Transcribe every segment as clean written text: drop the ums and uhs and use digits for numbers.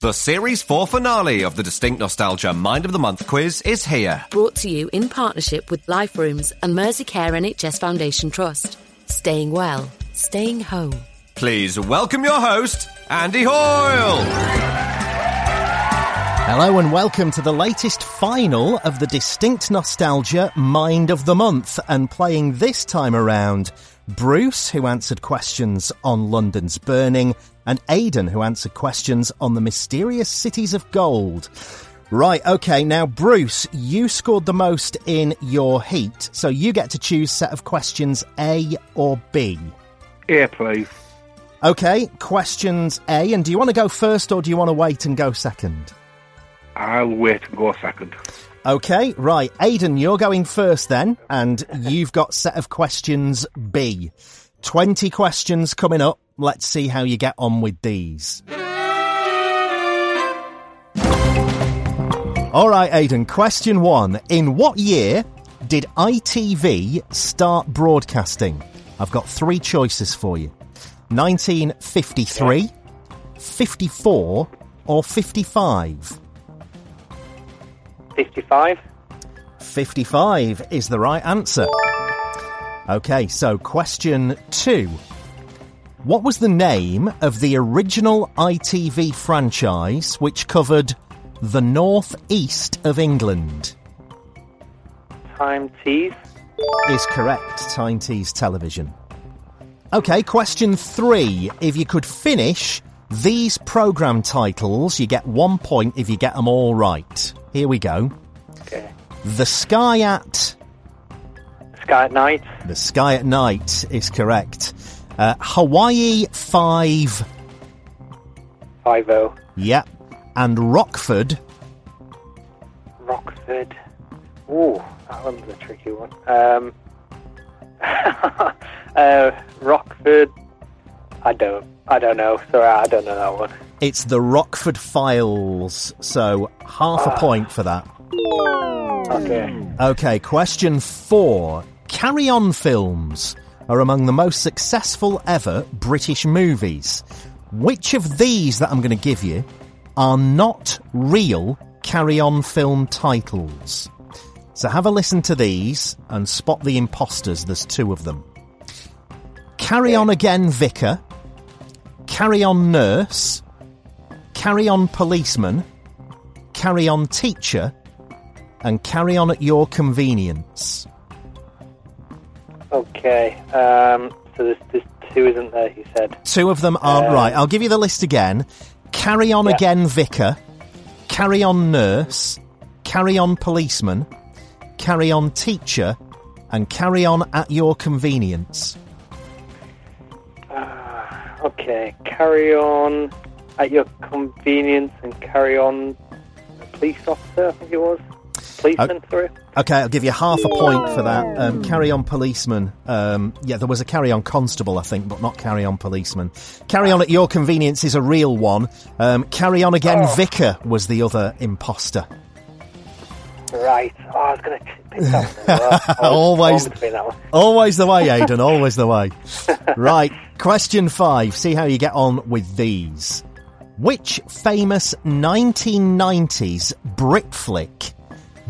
The Series 4 finale of the Distinct Nostalgia Mind of the Month quiz is here. Brought to you in partnership with Life Rooms and Merseycare NHS Foundation Trust. Staying well, staying home. Please welcome your host, Andy Hoyle. Hello and welcome to the latest final of the Distinct Nostalgia Mind of the Month. And playing this time around, Bruce, who answered questions on London's burning, and Aidan, who answered questions on the mysterious cities of gold. Right, OK, now, Bruce, you scored the most in your heat, so you get to choose set of questions A or B. Yeah, please. OK, questions A, and do you want to go first or do you want to wait and go second? I'll wait and go second. OK, right, Aidan, you're going first then, and you've got set of questions B. 20 questions coming up. Let's see how you get on with these. All right, Aidan, question one. In what year did ITV start broadcasting? I've got three choices for you. 1953, 54 or 55? 55. 55 is the right answer. OK, so question two. What was the name of the original ITV franchise which covered the north-east of England? Tyne Tees. Is correct. Tyne Tees Television. OK, question three. If you could finish these programme titles, you get 1 point if you get them all right. Here we go. Okay. The Sky at Night. The Sky at Night is correct. Hawaii Five-0. Yep. And Rockford. Ooh, that one's a tricky one. Rockford. I don't know. Sorry, I don't know that one. It's the Rockford Files. So half a point for that. Okay. Okay. Question four. Carry On films are among the most successful ever British movies. Which of these that I'm going to give you are not real carry-on film titles? So have a listen to these and spot the imposters. There's two of them. Carry On Again Vicar, Carry On Nurse, Carry On Policeman, Carry On Teacher, and Carry On At Your Convenience. Okay, so there's two, isn't there, you said? Two of them aren't right. I'll give you the list again. Carry On Again Vicar, Carry On Nurse, Carry On Policeman, Carry On Teacher, and Carry On At Your Convenience. Okay, Carry On At Your Convenience and Carry On Police Officer, I think it was. Policeman, sorry. Okay, I'll give you half a point for that. Carry On Policeman. There was a Carry On Constable, I think, but not Carry On Policeman. Carry On At Your Convenience is a real one. Carry On Again Vicar was the other imposter. Right. Oh, I was going to pick that one. Always the way, Aidan. Always the way. Right. Question five. See how you get on with these. Which famous 1990s Brit flick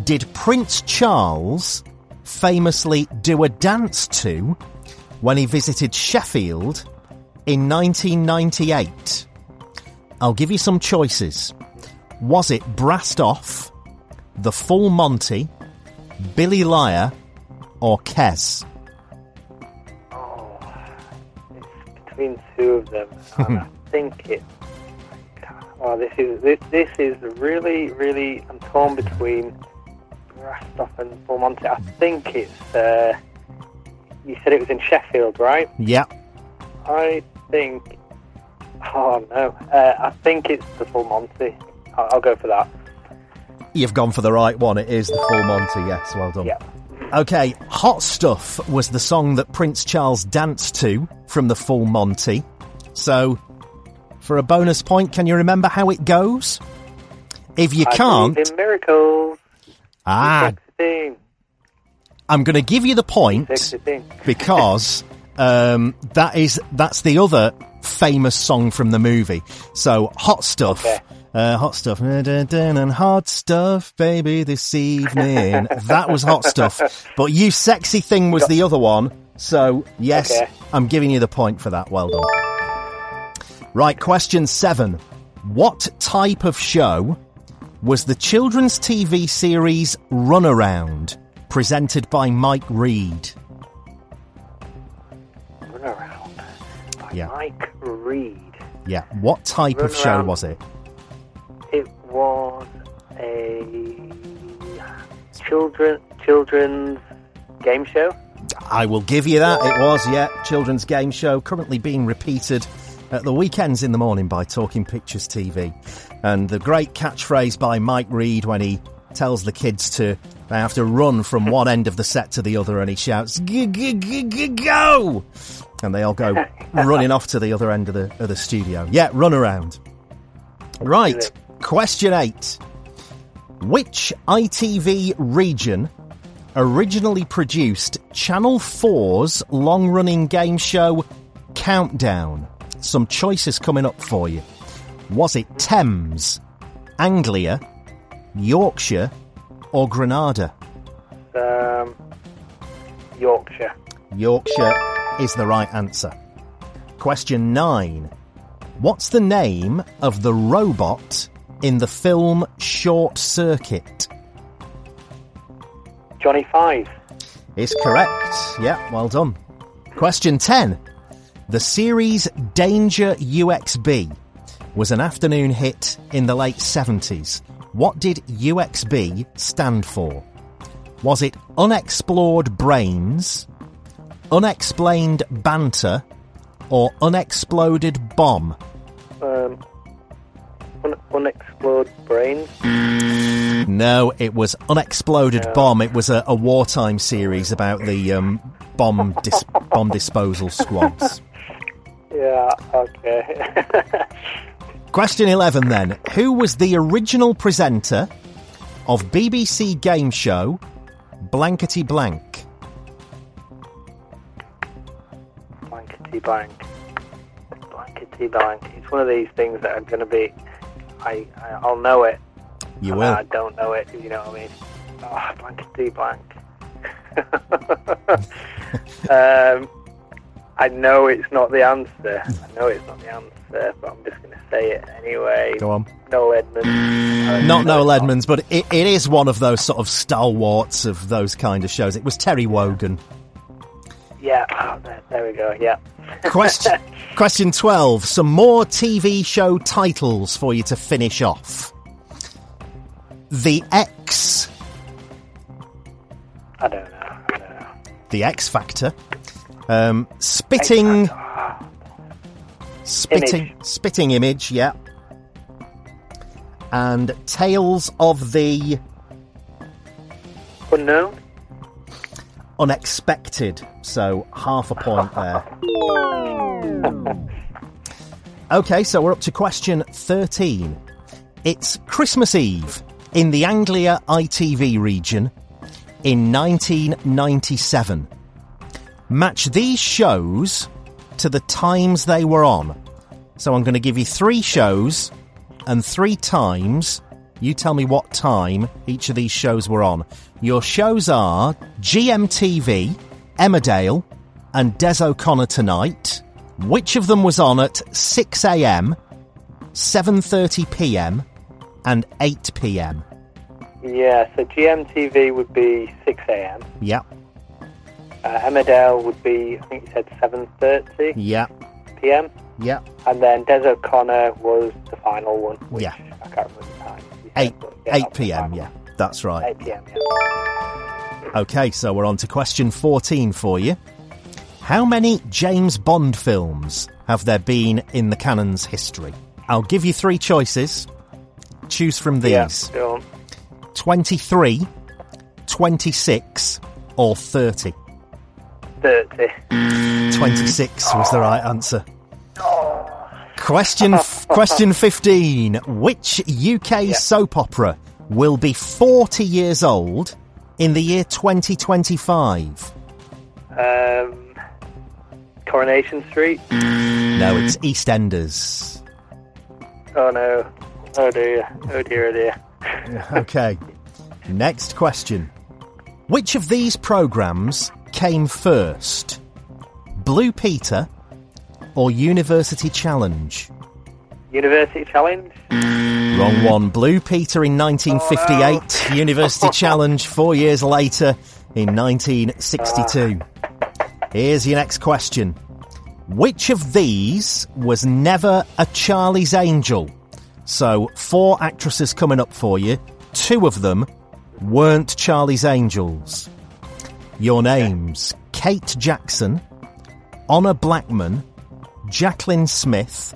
did Prince Charles famously do a dance to when he visited Sheffield in 1998? I'll give you some choices. Was it Brassed Off, The Full Monty, Billy Liar, or Kes? Oh, it's between two of them. And I think it's... Oh, this is really, really... I'm torn between Brassed Off and Full Monty. I think it's... you said it was in Sheffield, right? Yeah. I think... Oh, no. I think it's the Full Monty. I'll go for that. You've gone for the right one. It is the Full Monty. Yes, well done. Yeah. OK, Hot Stuff was the song that Prince Charles danced to from the Full Monty. So, for a bonus point, can you remember how it goes? If you can't... in miracles. Ah, I'm going to give you the point because that's the other famous song from the movie. So Hot Stuff Hot Stuff. And hot stuff, baby, this evening. That was Hot Stuff. But You Sexy Thing was the other one. So, yes, okay. I'm giving you the point for that. Well done. Right, question 7. What type of show was the children's TV series Runaround, presented by Mike Reed? Runaround by Mike Reed. Yeah, what type of show was it? It was a children's game show. I will give you that. It was, children's game show, currently being repeated at the weekends in the morning by Talking Pictures TV. And the great catchphrase by Mike Reed when he tells the kids they have to run from one end of the set to the other, and he shouts, go! And they all go running off to the other end of the studio. Yeah, Run Around. Right, question 8. Which ITV region originally produced Channel 4's long-running game show Countdown? Some choices coming up for you. Was it Thames, Anglia, Yorkshire, or Granada? Yorkshire. Yorkshire is the right answer. Question 9. What's the name of the robot in the film Short Circuit? Johnny Five. Is correct. Yeah, well done. Question 10. The series Danger UXB was an afternoon hit in the late 70s. What did UXB stand for? Was it Unexplored Brains, Unexplained Banter, or Unexploded Bomb? Unexplored Brains? No, it was Unexploded Bomb. It was a wartime series about the bomb disposal squads. Yeah, okay. Question 11 then. Who was the original presenter of BBC game show Blankety Blank? Blankety Blank. Blankety Blank. It's one of these things that are going to be... I'll know it. You will. I don't know it, you know what I mean? Oh, Blankety Blank. I know it's not the answer. But I'm just going to say it anyway. Go on. Noel Edmonds. Not Noel Edmonds, but it is one of those sort of stalwarts of those kind of shows. It was Terry Wogan. Yeah, there we go, yeah. Question 12. Some more TV show titles for you to finish off. The X. I don't know. The X Factor. Spitting Image, yeah. And Tales of the Unknown, Unexpected. So half a point there. Okay, so we're up to question 13. It's Christmas Eve in the Anglia ITV region in 1997. Match these shows to the times they were on. So I'm going to give you 3 shows and 3 times. You tell me what time each of these shows were on. Your shows are GMTV, Emmerdale, and Des O'Connor Tonight. Which of them was on at 6 a.m, 7:30 p.m, and 8 p.m? Yeah, so GMTV would be 6 a.m. Yeah. Emmerdale would be, I think you said 7:30. Yeah. PM. Yeah. And then Des O'Connor was the final one. Which I can't remember the time. 8 PM. Yeah, that's right. 8 PM. Yeah. Okay, so we're on to question 14 for you. How many James Bond films have there been in the canon's history? I'll give you 3 choices. Choose from these. Yeah, 23, 26, or 30. 30. 26 was the right answer. Question 15. Which UK soap opera will be 40 years old in the year 2025? Coronation Street? No, it's EastEnders. Oh, no. Oh dear, oh dear, oh dear. Okay, next question. Which of these programmes came first? Blue Peter or University Challenge? University Challenge? Wrong one. Blue Peter in 1958, oh, no. University Challenge 4 years later in 1962. Here's your next question. Which of these was never a Charlie's Angel? So, four actresses coming up for you. Two of them weren't Charlie's Angels. Your names: Kate Jackson, Honor Blackman, Jacqueline Smith,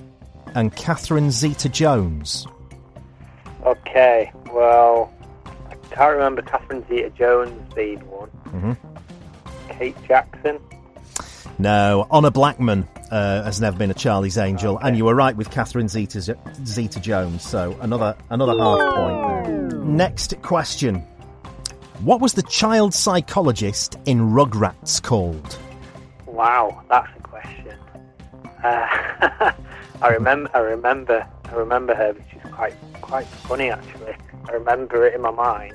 and Catherine Zeta-Jones. Okay, well, I can't remember Catherine Zeta-Jones being one. Mm-hmm. Kate Jackson? No, Honor Blackman has never been a Charlie's Angel, okay. And you were right with Catherine Zeta-Jones, so another half point there. Next question. What was the child psychologist in Rugrats called? Wow, that's a question. I remember her, which is quite funny actually. I remember it in my mind.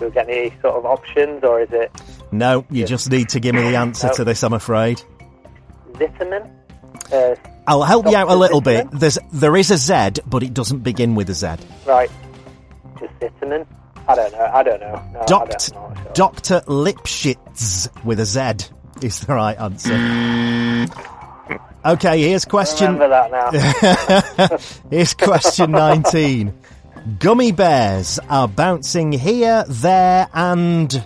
Do we get any sort of options, or is it? No, you just need to give me the answer to this, I'm afraid. Vitamin? I'll help you out a little bit. There is a Z, but it doesn't begin with a Z. Right. Just vitamin? I don't know. No, Dr. Lipschitz with a Z is the right answer. Okay, here's question. I remember that now. Here's question 19. Gummy bears are bouncing here, there, and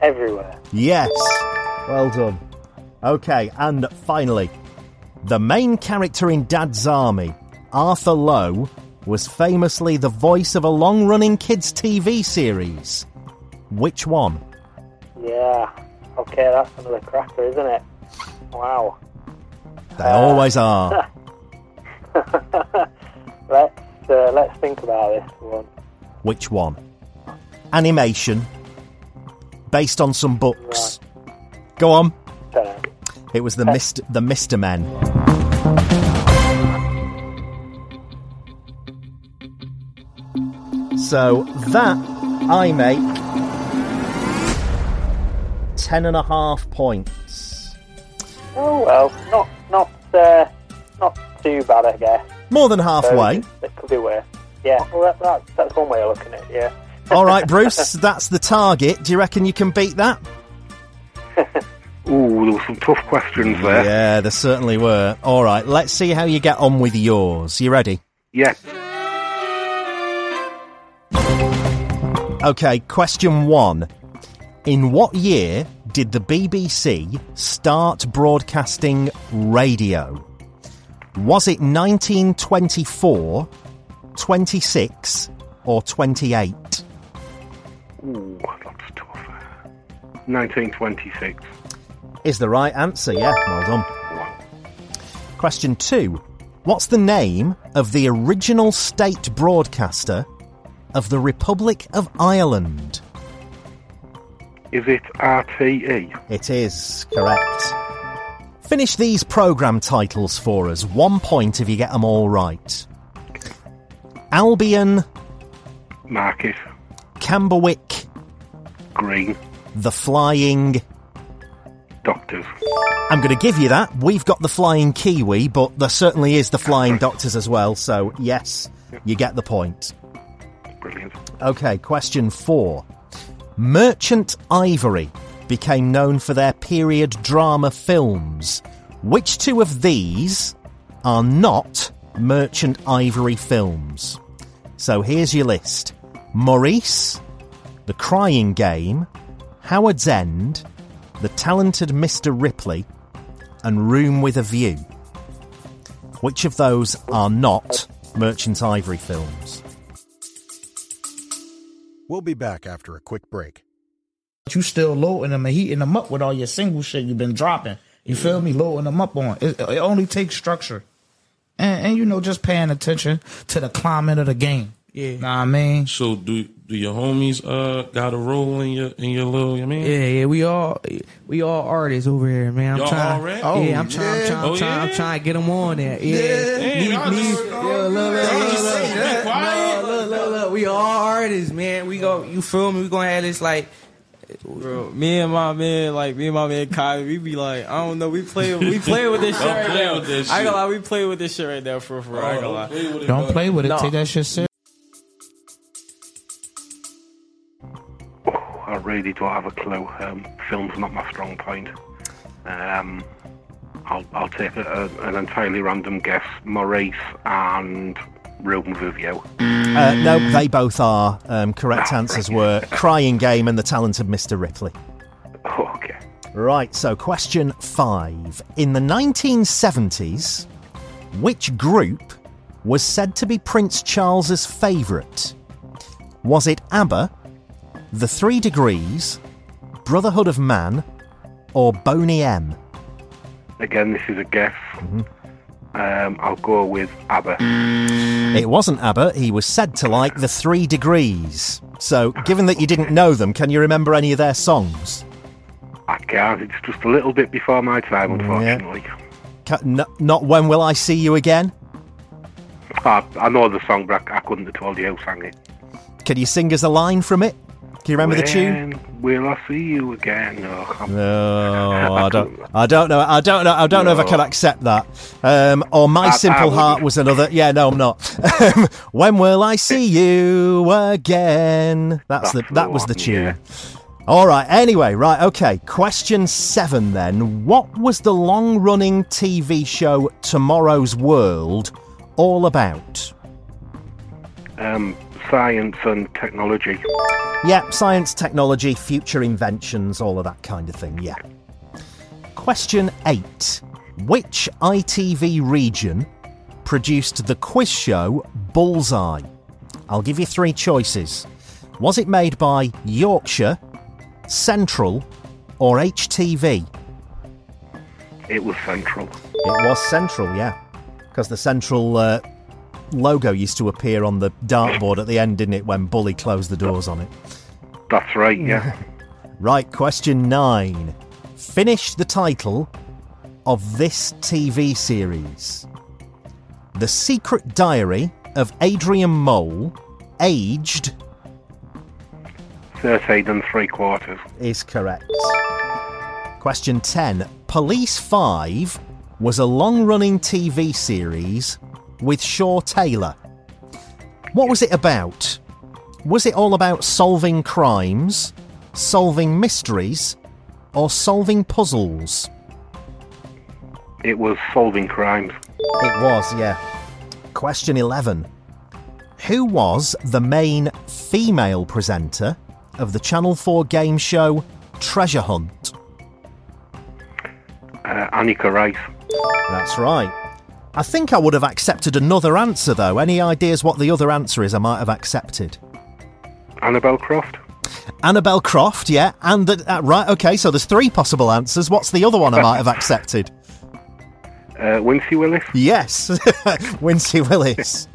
everywhere. Yes. Well done. Okay, and finally, the main character in Dad's Army, Arthur Lowe, was famously the voice of a long-running kids' TV series. Which one? Yeah. Okay, that's another cracker, isn't it? Wow. They always are. Let's think about this one. Which one? Animation. Based on some books. Right. Go on. It was the Mr. Men. So that I make 10.5 points. Oh well, not too bad, I guess. More than halfway. So it could be worse. Yeah, well, that's one way of looking at it. Yeah. All right, Bruce, that's the target. Do you reckon you can beat that? Ooh, there were some tough questions there. Yeah, there certainly were. All right, let's see how you get on with yours. You ready? Yeah. Okay, question 1. In what year did the BBC start broadcasting radio? Was it 1924, 26 or 28? Ooh, that's tough. 1926. Is the right answer, yeah. Well done. Question 2. What's the name of the original state broadcaster of the Republic of Ireland? Is it RTE? It is, correct. Finish these programme titles for us. 1 point if you get them all right. Albion. Market. Camberwick. Green. The Flying Doctors. I'm going to give you that. We've got the Flying Kiwi, but there certainly is the Flying Doctors as well. So, yes, you get the point. Brilliant. Okay, question 4. Merchant Ivory became known for their period drama films. Which two of these are not Merchant Ivory films? So here's your list. Maurice, The Crying Game, Howard's End, The Talented Mr. Ripley, and Room with a View. Which of those are not Merchant Ivory films? We'll be back after a quick break. You still loading them and heating them up with all your single shit you've been dropping. You feel me? Loading them up on. It only takes structure. And, just paying attention to the climate of the game. Yeah. Nah, I mean. So do your homies got a role in your little, you mean? Yeah, we all artists over here, man. Y'all all rap? Yeah, I'm trying to get them on there. Yeah. Look, we all artists, man. We go, you feel me? We gonna have this like. Bro, me and my man Kyle, we be like, I don't know, we play with this shit right now. I ain't gonna lie, we play with this shit right now for I ain't gonna lie. Don't play with it, no. Take that shit serious. I really don't have a clue. Film's not my strong point. I'll take an entirely random guess. Maurice and Room Review. No, they both are. Correct answers were Crying Game and The Talented Mr. Ripley. Okay. Right, so question 5. In the 1970s, which group was said to be Prince Charles's favourite? Was it ABBA, The 3 Degrees, Brotherhood of Man, or Boney M? Again, this is a guess. Mm-hmm. I'll go with ABBA. It wasn't ABBA. He was said to like The 3 Degrees. So, given that you didn't know them, can you remember any of their songs? I can't. It's just a little bit before my time, unfortunately. Yeah. Not When Will I See You Again? I know the song, but I couldn't have told you who sang it. Can you sing us a line from it? Can you remember the tune? When will I see you again? I don't know if I can accept that. Or My Simple Heart was another. Yeah, no, I'm not. When will I see you again? That was the tune. Yeah. All right. Anyway, right. Okay. Question 7 then. What was the long-running TV show Tomorrow's World all about? Science and technology. Yeah, science, technology, future inventions, all of that kind of thing, yeah. Question 8. Which ITV region produced the quiz show Bullseye? I'll give you 3 choices. Was it made by Yorkshire, Central, or HTV? It was Central. It was Central, yeah. Because the Central... logo used to appear on the dartboard at the end, didn't it, when Bully closed the doors on it? That's right, yeah. Right, question 9. Finish the title of this TV series. The Secret Diary of Adrian Mole, aged... 13 3/4. Is correct. Question 10. Police 5 was a long-running TV series... with Shaw Taylor. What was it about? Was it all about solving crimes, solving mysteries, or solving puzzles? It was solving crimes. It was, yeah. Question 11. Who was the main female presenter of the Channel 4 game show Treasure Hunt? Annika Rice. That's right. I think I would have accepted another answer, though. Any ideas what the other answer is I might have accepted? Annabel Croft. Annabel Croft, yeah. And right, okay, so there's 3 possible answers. What's the other one I might have accepted? Wincy Willis. Yes, Wincy Willis.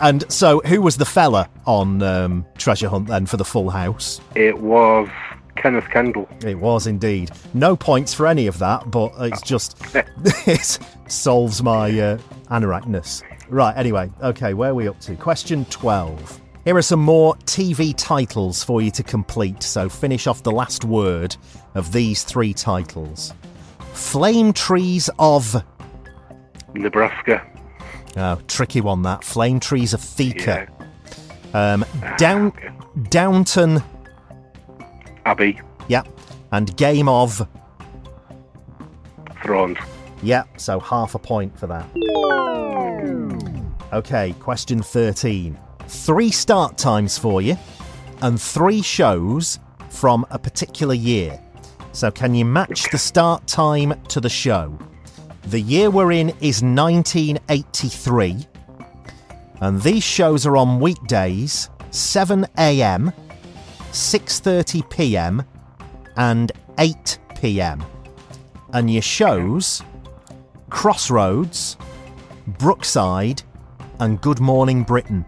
And so who was the fella on Treasure Hunt, then, for the Full House? It was... Kenneth Kendall. It was indeed. No points for any of that, but it's just... it solves my anorakness. Right, anyway. Okay, where are we up to? Question 12. Here are some more TV titles for you to complete, so finish off the last word of these 3 titles. Flame Trees of... Nebraska. Oh, tricky one, that. Flame Trees of Theka. Yeah. Okay. Downton... Abbey. Yeah. And Game of... Thrones. Yeah, so half a point for that. Okay, question 13. 3 start times for you and 3 shows from a particular year. So can you match the start time to the show? The year we're in is 1983. And these shows are on weekdays, 7 a.m... 6:30 p.m. and 8 p.m. and your shows Crossroads, Brookside and Good Morning Britain.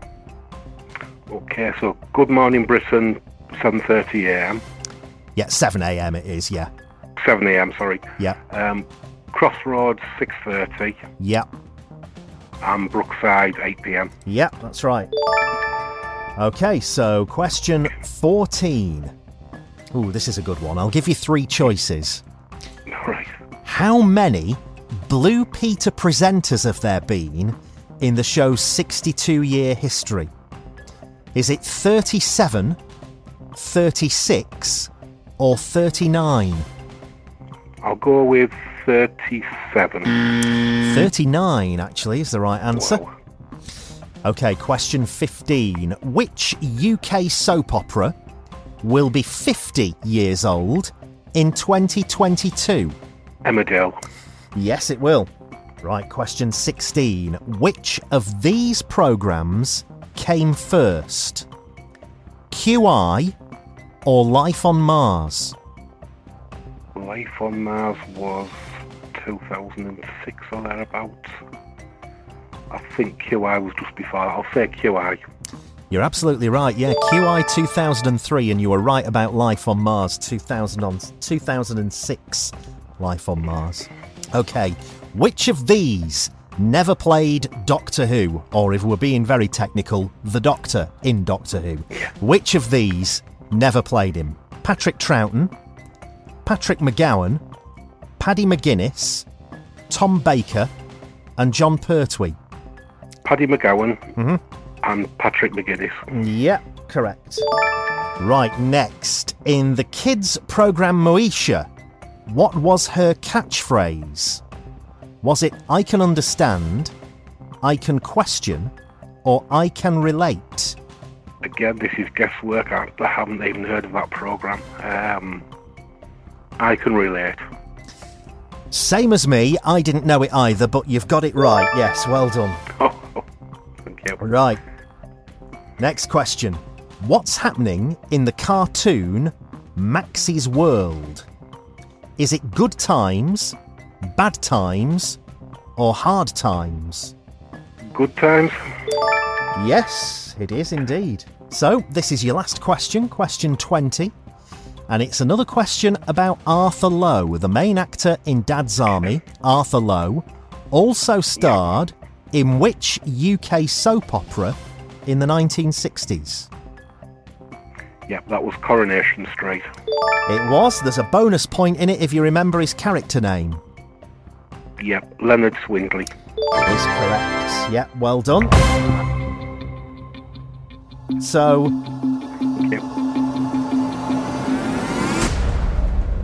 Okay, so Good Morning Britain, 7:30 a.m. Yeah, 7 a.m. it is, yeah. 7 a.m, sorry. Yeah. Crossroads, 6:30. Yeah. And Brookside, 8 p.m. Yeah, that's right. Okay, so question 14. Ooh, this is a good one. I'll give you three choices. All right. How many Blue Peter presenters have there been in the show's 62-year history? Is it 37, 36, or 39? I'll go with 37. 39, actually, is the right answer. Wow. OK, question 15. Which UK soap opera will be 50 years old in 2022? Emmerdale. Yes, it will. Right, question 16. Which of these programmes came first? QI or Life on Mars? Life on Mars was 2006 or thereabouts. I think QI was just before. I'll say QI. You're absolutely right, yeah. QI 2003, and you were right about Life on Mars 2006. Life on Mars. OK, which of these never played Doctor Who? Or if we're being very technical, the Doctor in Doctor Who. Yeah. Which of these never played him? Patrick Troughton, Patrick McGowan, Paddy McGuinness, Tom Baker and John Pertwee. Paddy McGowan and Patrick McGuinness. Yeah, correct. Right, next. In the kids' programme Moesha, what was her catchphrase? Was it I can understand, I can question or I can relate? Again, this is guesswork. I haven't even heard of that programme. I can relate. Same as me, I didn't know it either, but you've got it right. Yes, well done. Oh, thank you. Right. Next question. What's happening in the cartoon Maxie's World? Is it good times, bad times, or hard times? Good times. Yes, it is indeed. So, this is your last question, question 20. And it's another question about Arthur Lowe, the main actor in Dad's Army. Arthur Lowe also starred in which UK soap opera in the 1960s? Yep, that was Coronation Street. It was. There's a bonus point in it if you remember his character name. Yep, Leonard Swindley. That is correct. Yep, well done. So...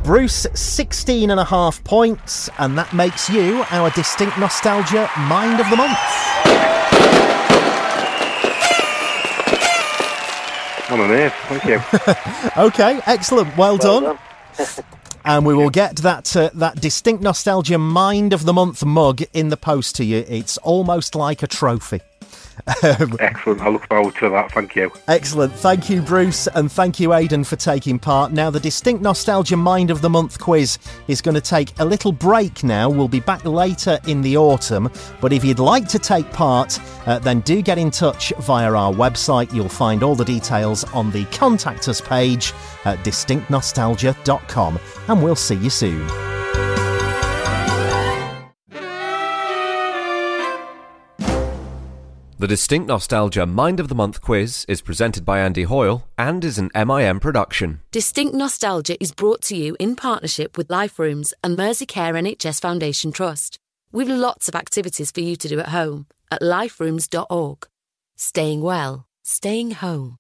Bruce, 16 and a half points, and that makes you our Distinct Nostalgia Mind of the Month. I'm amazed, thank you. OK, excellent, well done. And we will get that Distinct Nostalgia Mind of the Month mug in the post to you. It's almost like a trophy. Excellent, I look forward to that, thank you. Excellent, thank you Bruce, and thank you Aidan for taking part. Now the Distinct Nostalgia Mind of the Month quiz is going to take a little break now. We'll be back later in the autumn, but if you'd like to take part, then do get in touch via our website. You'll find all the details on the Contact Us page at distinctnostalgia.com, and we'll see you soon. The Distinct Nostalgia Mind of the Month quiz is presented by Andy Hoyle and is an MIM production. Distinct Nostalgia is brought to you in partnership with Liferooms and Merseycare NHS Foundation Trust. We've lots of activities for you to do at home at liferooms.org. Staying well, staying home.